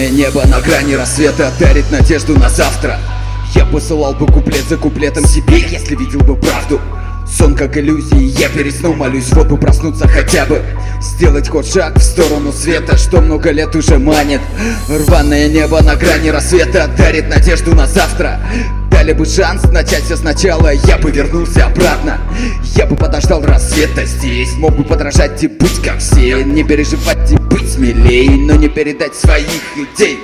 Черное небо на грани рассвета дарит надежду на завтра. Я посылал бы куплет за куплетом себе, если видел бы правду. Сон как иллюзии, я пересну, молюсь, вот бы проснуться хотя бы. Сделать хоть шаг в сторону света, что много лет уже манит. Рваное небо на грани рассвета дарит надежду на завтра. Дали бы шанс начать все сначала, я бы вернулся обратно. Я бы подождал рассвета здесь, мог бы подражать и быть как все. Не переживать и быть смелей, но не передать своих идей.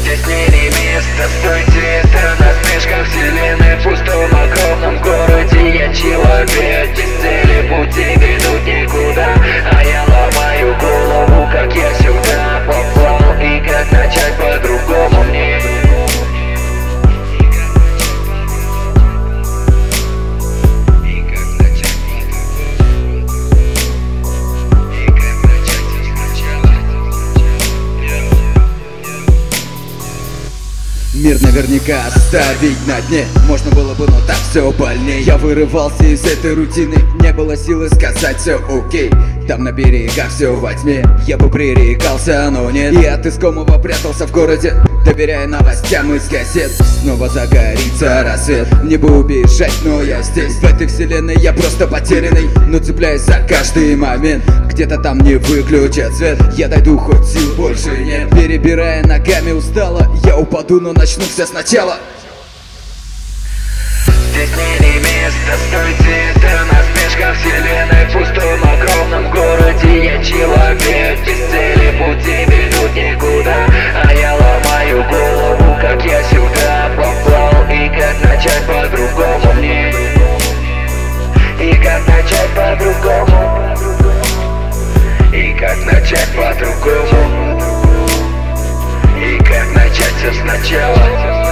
Здесь не место, стойте, это на слишком вселенной. В пустом огромном городе я человек, без цели пути ведут никуда. А я ломаю голову, как я сюда попал и как начать по-другому мне. Мир наверняка оставить на дне можно было бы, но так все больней. Я вырывался из этой рутины, не было силы сказать все окей. Там на берегах все во тьме, я бы пререкался, но нет. И от искомого прятался в городе, доверяя новостям из газет. Снова загорится рассвет, мне бы убежать, но я здесь. В этой вселенной я просто потерянный, но цепляюсь за каждый момент. Где-то там не выключат свет, я дойду, хоть сил больше нет. Перебирая ногами устало, я упаду, но начну все сначала. Здесь не место, стойте, это насмешка вселенной. В пустом огромном городе я человек, без цели пути ведут никуда. А я ломаю голову, как я сюда попал и как начать по-другому мне. И как начать по-другому. И как начать по-другому. И как начать все сначала.